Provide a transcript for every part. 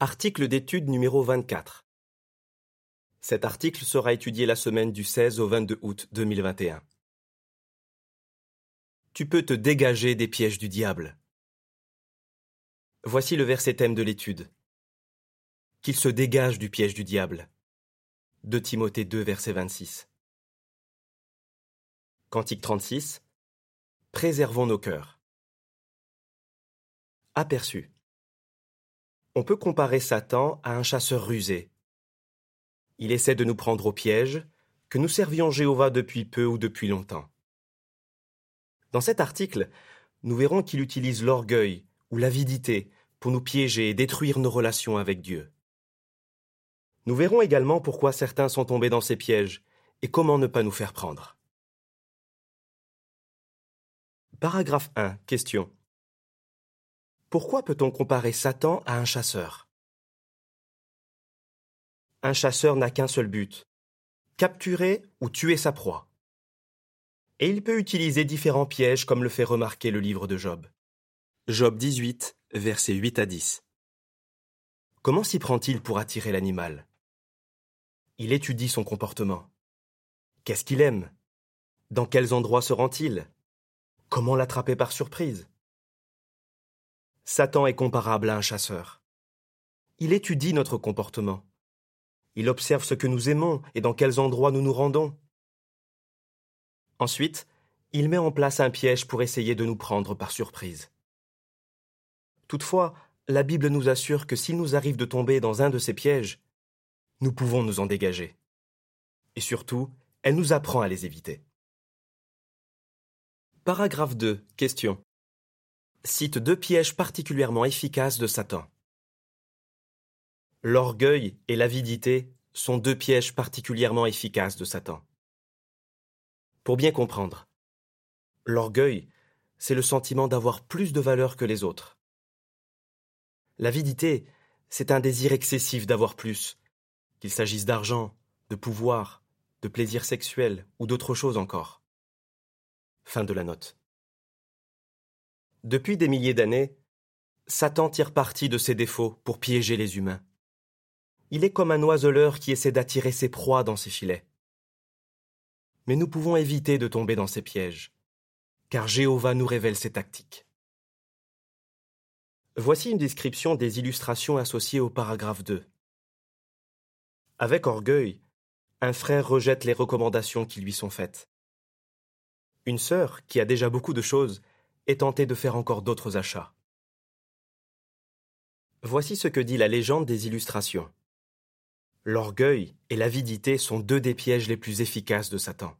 Article d'étude numéro 24. Cet article sera étudié la semaine du 16 au 22 août 2021. Tu peux te dégager des pièges du diable. Voici le verset thème de l'étude. Qu'il se dégage du piège du diable. 2 Timothée 2, verset 26. Cantique 36. Préservons nos cœurs. Aperçu. On peut comparer Satan à un chasseur rusé. Il essaie de nous prendre au piège, que nous servions Jéhovah depuis peu ou depuis longtemps. Dans cet article, nous verrons qu'il utilise l'orgueil ou l'avidité pour nous piéger et détruire nos relations avec Dieu. Nous verrons également pourquoi certains sont tombés dans ces pièges et comment ne pas nous faire prendre. Paragraphe 1. Question. Pourquoi peut-on comparer Satan à un chasseur? Un chasseur n'a qu'un seul but, capturer ou tuer sa proie. Et il peut utiliser différents pièges comme le fait remarquer le livre de Job. Job 18, versets 8 à 10. Comment s'y prend-il pour attirer l'animal? Il étudie son comportement. Qu'est-ce qu'il aime? Dans quels endroits se rend-il? Comment l'attraper par surprise? Satan est comparable à un chasseur. Il étudie notre comportement. Il observe ce que nous aimons et dans quels endroits nous nous rendons. Ensuite, il met en place un piège pour essayer de nous prendre par surprise. Toutefois, la Bible nous assure que s'il nous arrive de tomber dans un de ces pièges, nous pouvons nous en dégager. Et surtout, elle nous apprend à les éviter. Paragraphe 2. Question. Cite 2 pièges particulièrement efficaces de Satan. L'orgueil et l'avidité sont 2 pièges particulièrement efficaces de Satan. Pour bien comprendre, l'orgueil, c'est le sentiment d'avoir plus de valeur que les autres. L'avidité, c'est un désir excessif d'avoir plus, qu'il s'agisse d'argent, de pouvoir, de plaisir sexuel ou d'autres choses encore. Fin de la note. Depuis des milliers d'années, Satan tire parti de ses défauts pour piéger les humains. Il est comme un oiseleur qui essaie d'attirer ses proies dans ses filets. Mais nous pouvons éviter de tomber dans ses pièges, car Jéhovah nous révèle ses tactiques. Voici une description des illustrations associées au paragraphe 2. Avec orgueil, un frère rejette les recommandations qui lui sont faites. Une sœur, qui a déjà beaucoup de choses, est tenté de faire encore d'autres achats. Voici ce que dit la légende des illustrations. L'orgueil et l'avidité sont 2 des pièges les plus efficaces de Satan.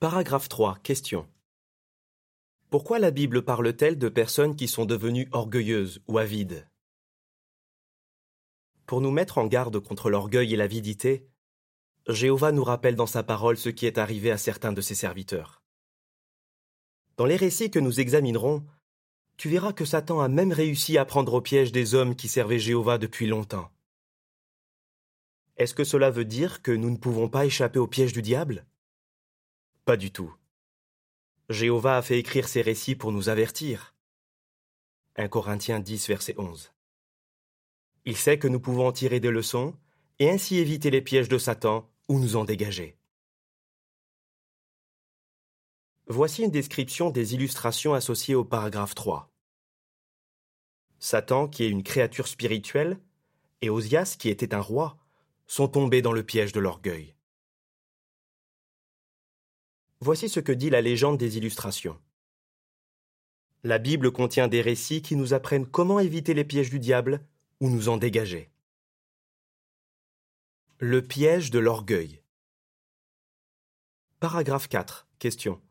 Paragraphe 3. Question. Pourquoi la Bible parle-t-elle de personnes qui sont devenues orgueilleuses ou avides? Pour nous mettre en garde contre l'orgueil et l'avidité, Jéhovah nous rappelle dans sa parole ce qui est arrivé à certains de ses serviteurs. Dans les récits que nous examinerons, tu verras que Satan a même réussi à prendre au piège des hommes qui servaient Jéhovah depuis longtemps. Est-ce que cela veut dire que nous ne pouvons pas échapper au piège du diable? Pas du tout. Jéhovah a fait écrire ces récits pour nous avertir. 1 Corinthiens 10, verset 11. Il sait que nous pouvons en tirer des leçons et ainsi éviter les pièges de Satan ou nous en dégager. Voici une description des illustrations associées au paragraphe 3. Satan, qui est une créature spirituelle, et Ozias, qui était un roi, sont tombés dans le piège de l'orgueil. Voici ce que dit la légende des illustrations. La Bible contient des récits qui nous apprennent comment éviter les pièges du diable ou nous en dégager. Le piège de l'orgueil. Paragraphe 4. Question.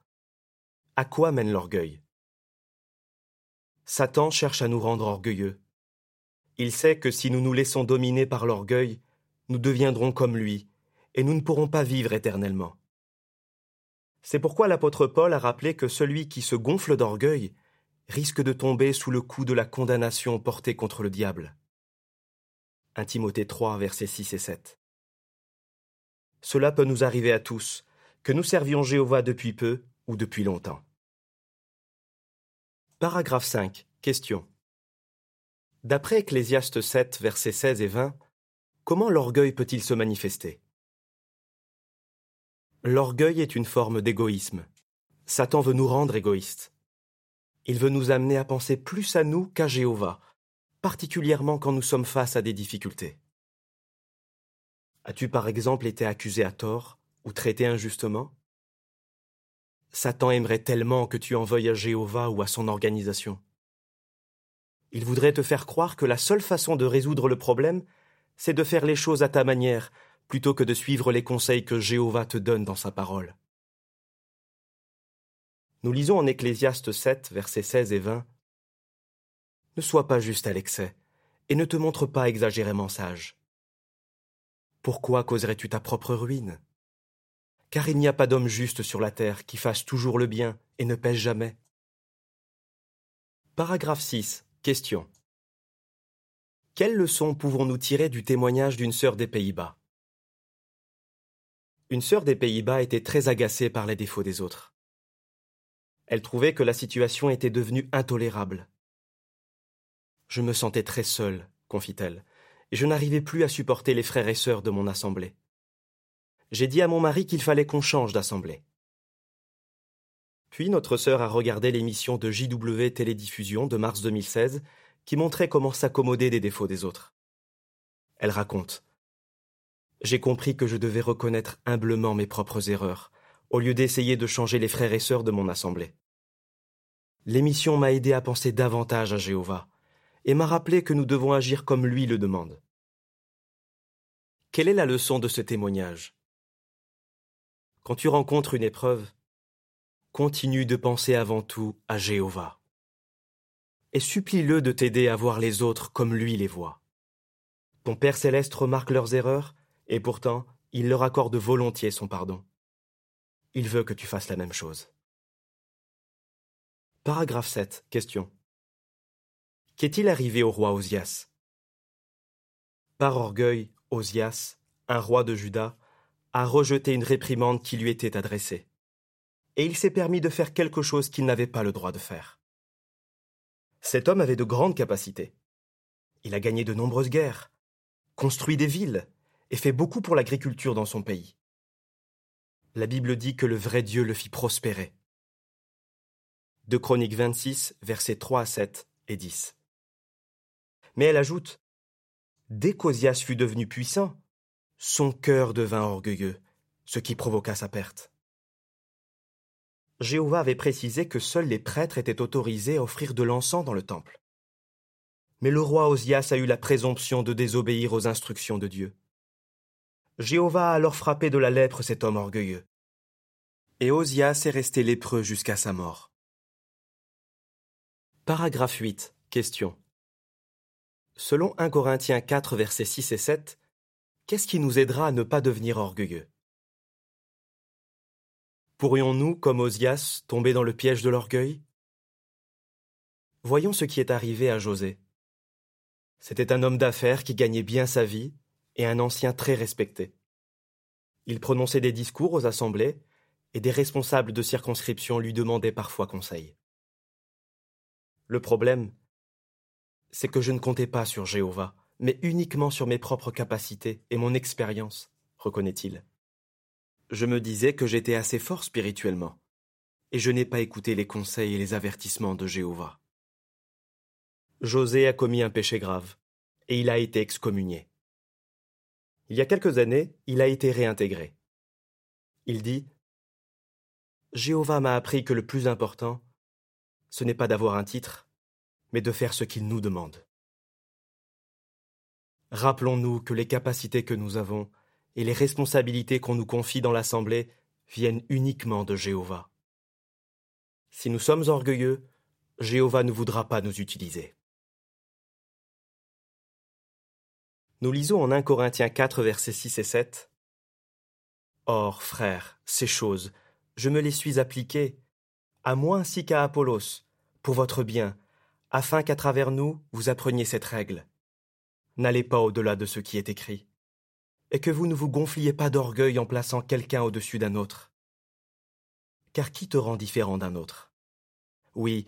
À quoi mène l'orgueil? Satan cherche à nous rendre orgueilleux. Il sait que si nous nous laissons dominer par l'orgueil, nous deviendrons comme lui, et nous ne pourrons pas vivre éternellement. C'est pourquoi l'apôtre Paul a rappelé que celui qui se gonfle d'orgueil risque de tomber sous le coup de la condamnation portée contre le diable. 1 Timothée 3, versets 6 et 7. Cela peut nous arriver à tous, que nous servions Jéhovah depuis peu ou depuis longtemps. Paragraphe 5. Question. D'après Ecclésiaste 7, versets 16 et 20, comment l'orgueil peut-il se manifester? L'orgueil est une forme d'égoïsme. Satan veut nous rendre égoïstes. Il veut nous amener à penser plus à nous qu'à Jéhovah, particulièrement quand nous sommes face à des difficultés. As-tu par exemple été accusé à tort ou traité injustement? Satan aimerait tellement que tu en veuilles à Jéhovah ou à son organisation. Il voudrait te faire croire que la seule façon de résoudre le problème, c'est de faire les choses à ta manière, plutôt que de suivre les conseils que Jéhovah te donne dans sa parole. Nous lisons en Ecclésiaste 7, versets 16 et 20. « Ne sois pas juste à l'excès, et ne te montre pas exagérément sage. Pourquoi causerais-tu ta propre ruine? Car il n'y a pas d'homme juste sur la terre qui fasse toujours le bien et ne pèche jamais. » Paragraphe 6. Question. Quelles leçons pouvons-nous tirer du témoignage d'une sœur des Pays-Bas? Une sœur des Pays-Bas était très agacée par les défauts des autres. Elle trouvait que la situation était devenue intolérable. « Je me sentais très seule, » confie-t-elle, « et je n'arrivais plus à supporter les frères et sœurs de mon assemblée. J'ai dit à mon mari qu'il fallait qu'on change d'assemblée. » Puis notre sœur a regardé l'émission de JW Télédiffusion de mars 2016 qui montrait comment s'accommoder des défauts des autres. Elle raconte « J'ai compris que je devais reconnaître humblement mes propres erreurs, au lieu d'essayer de changer les frères et sœurs de mon assemblée. L'émission m'a aidé à penser davantage à Jéhovah. » et m'a rappelé que nous devons agir comme lui le demande. Quelle est la leçon de ce témoignage? Quand tu rencontres une épreuve, continue de penser avant tout à Jéhovah. Et supplie-le de t'aider à voir les autres comme lui les voit. Ton Père Céleste remarque leurs erreurs, et pourtant, il leur accorde volontiers son pardon. Il veut que tu fasses la même chose. Paragraphe 7. Question. Qu'est-il arrivé au roi Ozias? Par orgueil, Ozias, un roi de Juda, a rejeté une réprimande qui lui était adressée. Et il s'est permis de faire quelque chose qu'il n'avait pas le droit de faire. Cet homme avait de grandes capacités. Il a gagné de nombreuses guerres, construit des villes et fait beaucoup pour l'agriculture dans son pays. La Bible dit que le vrai Dieu le fit prospérer. De Chroniques 26, versets 3 à 7 et 10. Mais elle ajoute « Dès qu'Ozias fut devenu puissant, son cœur devint orgueilleux, ce qui provoqua sa perte. » Jéhovah avait précisé que seuls les prêtres étaient autorisés à offrir de l'encens dans le temple. Mais le roi Ozias a eu la présomption de désobéir aux instructions de Dieu. Jéhovah a alors frappé de la lèpre cet homme orgueilleux. Et Ozias est resté lépreux jusqu'à sa mort. Paragraphe 8. Question. Selon 1 Corinthiens 4, versets 6 et 7, qu'est-ce qui nous aidera à ne pas devenir orgueilleux? Pourrions-nous, comme Ozias, tomber dans le piège de l'orgueil? Voyons ce qui est arrivé à José. C'était un homme d'affaires qui gagnait bien sa vie et un ancien très respecté. Il prononçait des discours aux assemblées et des responsables de circonscription lui demandaient parfois conseil. Le problème, c'est que je ne comptais pas sur Jéhovah, mais uniquement sur mes propres capacités et mon expérience, reconnaît-il. Je me disais que j'étais assez fort spirituellement, et je n'ai pas écouté les conseils et les avertissements de Jéhovah. José a commis un péché grave, et il a été excommunié. Il y a quelques années, il a été réintégré. Il dit « Jéhovah m'a appris que le plus important, ce n'est pas d'avoir un titre, mais de faire ce qu'il nous demande. » Rappelons-nous que les capacités que nous avons et les responsabilités qu'on nous confie dans l'Assemblée viennent uniquement de Jéhovah. Si nous sommes orgueilleux, Jéhovah ne voudra pas nous utiliser. Nous lisons en 1 Corinthiens 4, versets 6 et 7. « Or, frères, ces choses, je me les suis appliquées, à moi ainsi qu'à Apollos, pour votre bien, afin qu'à travers nous, vous appreniez cette règle. N'allez pas au-delà de ce qui est écrit, et que vous ne vous gonfliez pas d'orgueil en plaçant quelqu'un au-dessus d'un autre. Car qui te rend différent d'un autre? Oui,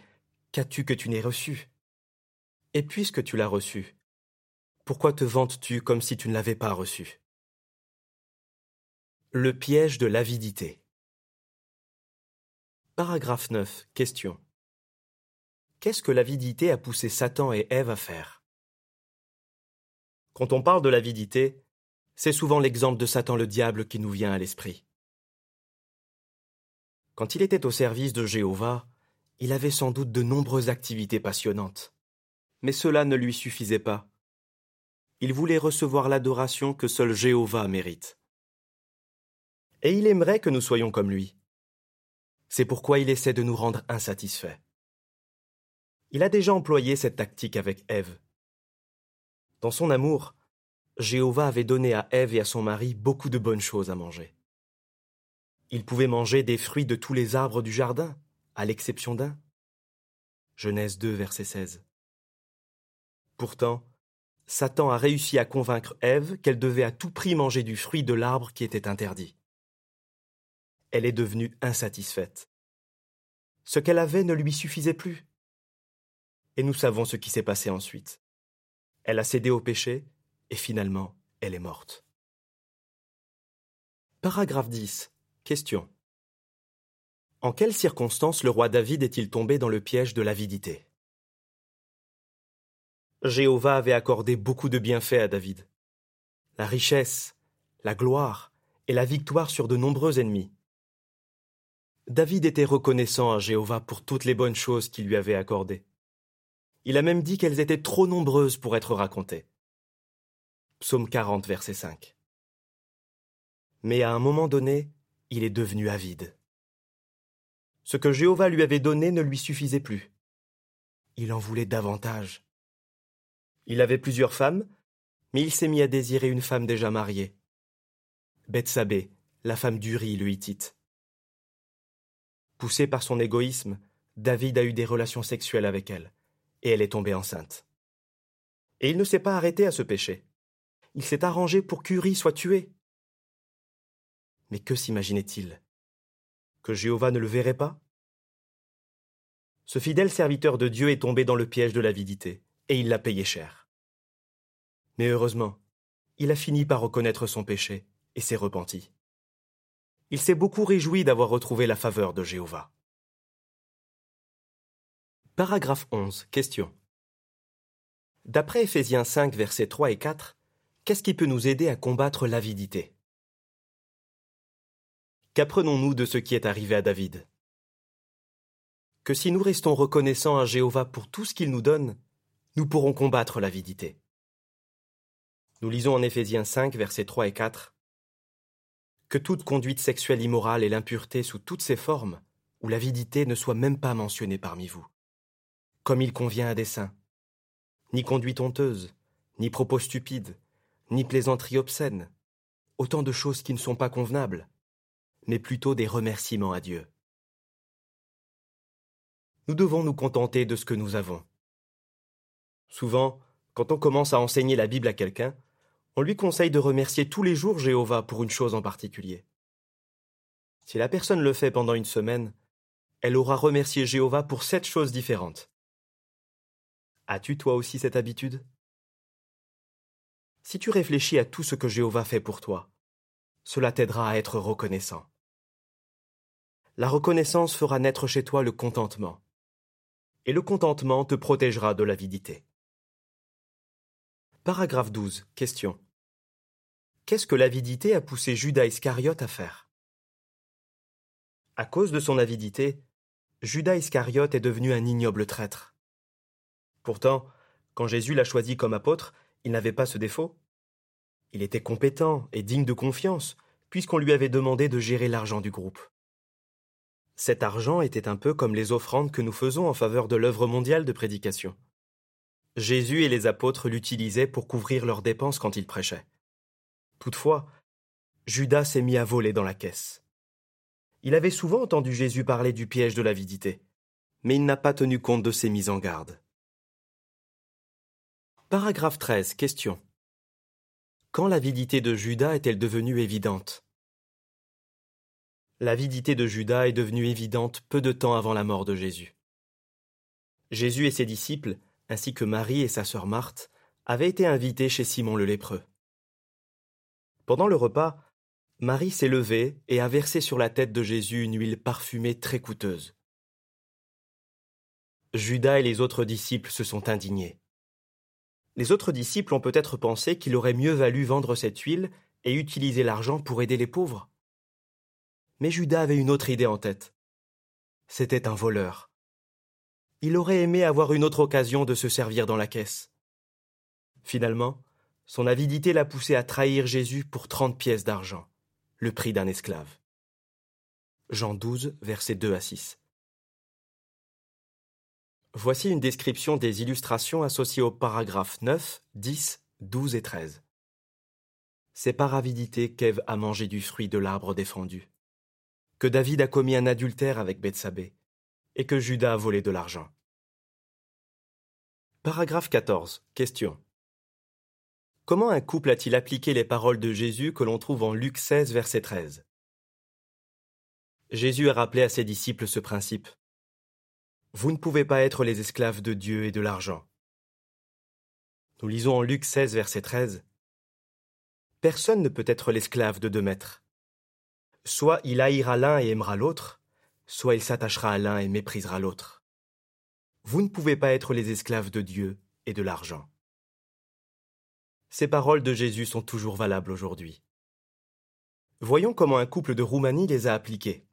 qu'as-tu que tu n'aies reçu? Et puisque tu l'as reçu, pourquoi te vantes-tu comme si tu ne l'avais pas reçu ? Le piège de l'avidité. Paragraphe 9. Question. Qu'est-ce que l'avidité a poussé Satan et Ève à faire ? Quand on parle de l'avidité, c'est souvent l'exemple de Satan le diable qui nous vient à l'esprit. Quand il était au service de Jéhovah, il avait sans doute de nombreuses activités passionnantes. Mais cela ne lui suffisait pas. Il voulait recevoir l'adoration que seul Jéhovah mérite. Et il aimerait que nous soyons comme lui. C'est pourquoi il essaie de nous rendre insatisfaits. Il a déjà employé cette tactique avec Ève. Dans son amour, Jéhovah avait donné à Ève et à son mari beaucoup de bonnes choses à manger. Ils pouvaient manger des fruits de tous les arbres du jardin, à l'exception d'un. Genèse 2, verset 16. Pourtant, Satan a réussi à convaincre Ève qu'elle devait à tout prix manger du fruit de l'arbre qui était interdit. Elle est devenue insatisfaite. Ce qu'elle avait ne lui suffisait plus. Et nous savons ce qui s'est passé ensuite. Elle a cédé au péché et finalement, elle est morte. Paragraphe 10. Question. En quelles circonstances le roi David est-il tombé dans le piège de l'avidité ? Jéhovah avait accordé beaucoup de bienfaits à David. La richesse, la gloire et la victoire sur de nombreux ennemis. David était reconnaissant à Jéhovah pour toutes les bonnes choses qu'il lui avait accordées. Il a même dit qu'elles étaient trop nombreuses pour être racontées. Psaume 40, verset 5. Mais à un moment donné, il est devenu avide. Ce que Jéhovah lui avait donné ne lui suffisait plus. Il en voulait davantage. Il avait plusieurs femmes, mais il s'est mis à désirer une femme déjà mariée. Bethsabée, la femme d'Uri, le Hittite. Poussé par son égoïsme, David a eu des relations sexuelles avec elle, et elle est tombée enceinte. Et il ne s'est pas arrêté à ce péché. Il s'est arrangé pour qu'Uri soit tué. Mais que s'imaginait-il ? Que Jéhovah ne le verrait pas ? Ce fidèle serviteur de Dieu est tombé dans le piège de l'avidité. Et il l'a payé cher. Mais heureusement, il a fini par reconnaître son péché et s'est repenti. Il s'est beaucoup réjoui d'avoir retrouvé la faveur de Jéhovah. Paragraphe 11. Question. D'après Éphésiens 5, versets 3 et 4, qu'est-ce qui peut nous aider à combattre l'avidité ? Qu'apprenons-nous de ce qui est arrivé à David ? Que si nous restons reconnaissants à Jéhovah pour tout ce qu'il nous donne, nous pourrons combattre l'avidité. Nous lisons en Éphésiens 5, versets 3 et 4 « Que toute conduite sexuelle immorale et l'impureté sous toutes ses formes, où l'avidité ne soit même pas mentionnée parmi vous, comme il convient à dessein, ni conduite honteuse, ni propos stupides, ni plaisanteries obscènes, autant de choses qui ne sont pas convenables, mais plutôt des remerciements à Dieu. » Nous devons nous contenter de ce que nous avons. Souvent, quand on commence à enseigner la Bible à quelqu'un, on lui conseille de remercier tous les jours Jéhovah pour une chose en particulier. Si la personne le fait pendant une semaine, elle aura remercié Jéhovah pour 7 choses différentes. As-tu toi aussi cette habitude ? Si tu réfléchis à tout ce que Jéhovah fait pour toi, cela t'aidera à être reconnaissant. La reconnaissance fera naître chez toi le contentement, et le contentement te protégera de l'avidité. Paragraphe 12. Question. Qu'est-ce que l'avidité a poussé Judas Iscariote à faire ? À cause de son avidité, Judas Iscariote est devenu un ignoble traître. Pourtant, quand Jésus l'a choisi comme apôtre, il n'avait pas ce défaut. Il était compétent et digne de confiance, puisqu'on lui avait demandé de gérer l'argent du groupe. Cet argent était un peu comme les offrandes que nous faisons en faveur de l'œuvre mondiale de prédication. Jésus et les apôtres l'utilisaient pour couvrir leurs dépenses quand ils prêchaient. Toutefois, Judas s'est mis à voler dans la caisse. Il avait souvent entendu Jésus parler du piège de l'avidité, mais il n'a pas tenu compte de ses mises en garde. Paragraphe 13. Question. Quand l'avidité de Judas est-elle devenue évidente ? L'avidité de Judas est devenue évidente peu de temps avant la mort de Jésus. Jésus et ses disciples ainsi que Marie et sa sœur Marthe, avaient été invités chez Simon le lépreux. Pendant le repas, Marie s'est levée et a versé sur la tête de Jésus une huile parfumée très coûteuse. Judas et les autres disciples se sont indignés. Les autres disciples ont peut-être pensé qu'il aurait mieux valu vendre cette huile et utiliser l'argent pour aider les pauvres. Mais Judas avait une autre idée en tête. C'était un voleur. Il aurait aimé avoir une autre occasion de se servir dans la caisse. Finalement, son avidité l'a poussé à trahir Jésus pour 30 pièces d'argent, le prix d'un esclave. Jean 12, versets 2 à 6. Voici une description des illustrations associées aux paragraphes 9, 10, 12 et 13. C'est par avidité qu'Ève a mangé du fruit de l'arbre défendu, que David a commis un adultère avec Bethsabée, et que Judas a volé de l'argent. Paragraphe 14. Question. Comment un couple a-t-il appliqué les paroles de Jésus que l'on trouve en Luc 16, verset 13 ? Jésus a rappelé à ses disciples ce principe. Vous ne pouvez pas être les esclaves de Dieu et de l'argent. Nous lisons en Luc 16, verset 13. Personne ne peut être l'esclave de deux maîtres. Soit il haïra l'un et aimera l'autre, soit il s'attachera à l'un et méprisera l'autre. Vous ne pouvez pas être les esclaves de Dieu et de l'argent. Ces paroles de Jésus sont toujours valables aujourd'hui. Voyons comment un couple de Roumanie les a appliquées.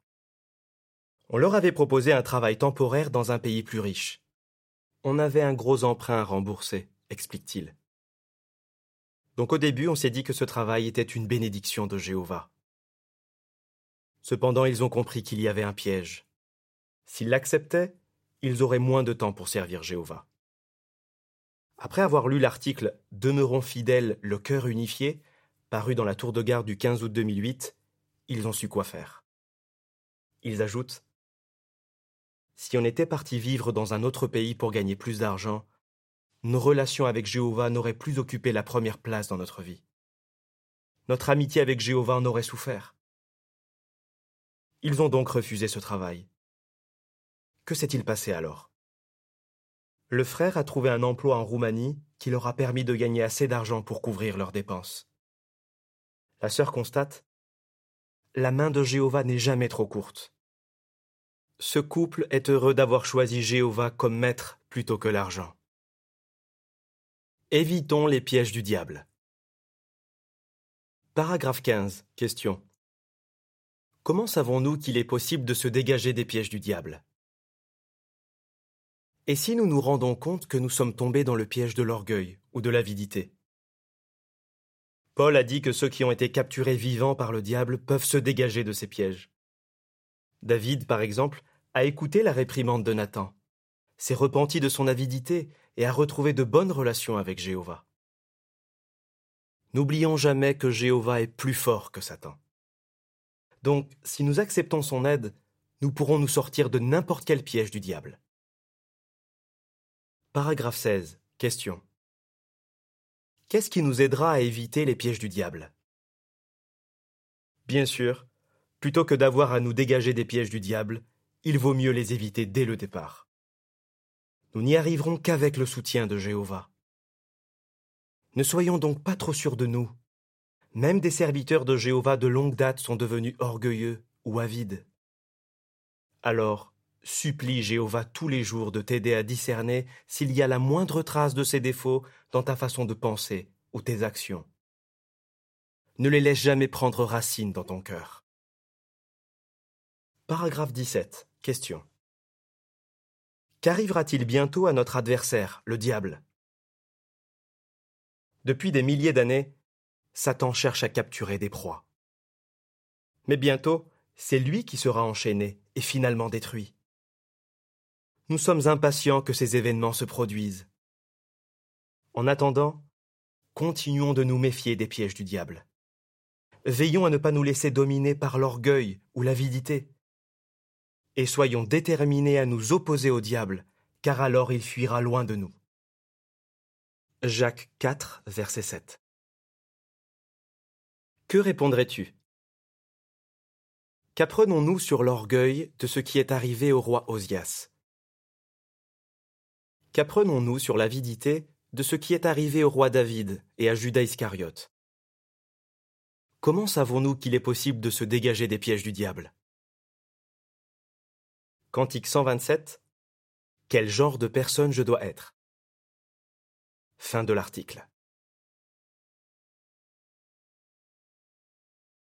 On leur avait proposé un travail temporaire dans un pays plus riche. On avait un gros emprunt à rembourser, explique-t-il. Donc au début, on s'est dit que ce travail était une bénédiction de Jéhovah. Cependant, ils ont compris qu'il y avait un piège. S'ils l'acceptaient, ils auraient moins de temps pour servir Jéhovah. Après avoir lu l'article « Demeurons fidèles, le cœur unifié » paru dans la Tour de garde du 15 août 2008, ils ont su quoi faire. Ils ajoutent « Si on était parti vivre dans un autre pays pour gagner plus d'argent, nos relations avec Jéhovah n'auraient plus occupé la première place dans notre vie. Notre amitié avec Jéhovah en aurait souffert. » Ils ont donc refusé ce travail. Que s'est-il passé alors ? Le frère a trouvé un emploi en Roumanie qui leur a permis de gagner assez d'argent pour couvrir leurs dépenses. La sœur constate « La main de Jéhovah n'est jamais trop courte. » Ce couple est heureux d'avoir choisi Jéhovah comme maître plutôt que l'argent. Évitons les pièges du diable. Paragraphe 15. Question. Comment savons-nous qu'il est possible de se dégager des pièges du diable ? Et si nous nous rendons compte que nous sommes tombés dans le piège de l'orgueil ou de l'avidité ? Paul a dit que ceux qui ont été capturés vivants par le diable peuvent se dégager de ces pièges. David, par exemple, a écouté la réprimande de Nathan, s'est repenti de son avidité et a retrouvé de bonnes relations avec Jéhovah. N'oublions jamais que Jéhovah est plus fort que Satan. Donc, si nous acceptons son aide, nous pourrons nous sortir de n'importe quel piège du diable. Paragraphe 16. Question. Qu'est-ce qui nous aidera à éviter les pièges du diable ? Bien sûr, plutôt que d'avoir à nous dégager des pièges du diable, il vaut mieux les éviter dès le départ. Nous n'y arriverons qu'avec le soutien de Jéhovah. Ne soyons donc pas trop sûrs de nous. Même des serviteurs de Jéhovah de longue date sont devenus orgueilleux ou avides. Alors, supplie Jéhovah tous les jours de t'aider à discerner s'il y a la moindre trace de ses défauts dans ta façon de penser ou tes actions. Ne les laisse jamais prendre racine dans ton cœur. Paragraphe 17. Question. Qu'arrivera-t-il bientôt à notre adversaire, le diable ? Depuis des milliers d'années, Satan cherche à capturer des proies. Mais bientôt, c'est lui qui sera enchaîné et finalement détruit. Nous sommes impatients que ces événements se produisent. En attendant, continuons de nous méfier des pièges du diable. Veillons à ne pas nous laisser dominer par l'orgueil ou l'avidité. Et soyons déterminés à nous opposer au diable, car alors il fuira loin de nous. Jacques 4, verset 7. Que répondrais-tu ? Qu'apprenons-nous sur l'orgueil de ce qui est arrivé au roi Ozias ? qu'apprenons-nous sur l'avidité de ce qui est arrivé au roi David et à Judas Iscariote? Comment savons-nous qu'il est possible de se dégager des pièges du diable? Cantique 127. Quel genre de personne je dois être? Fin de l'article.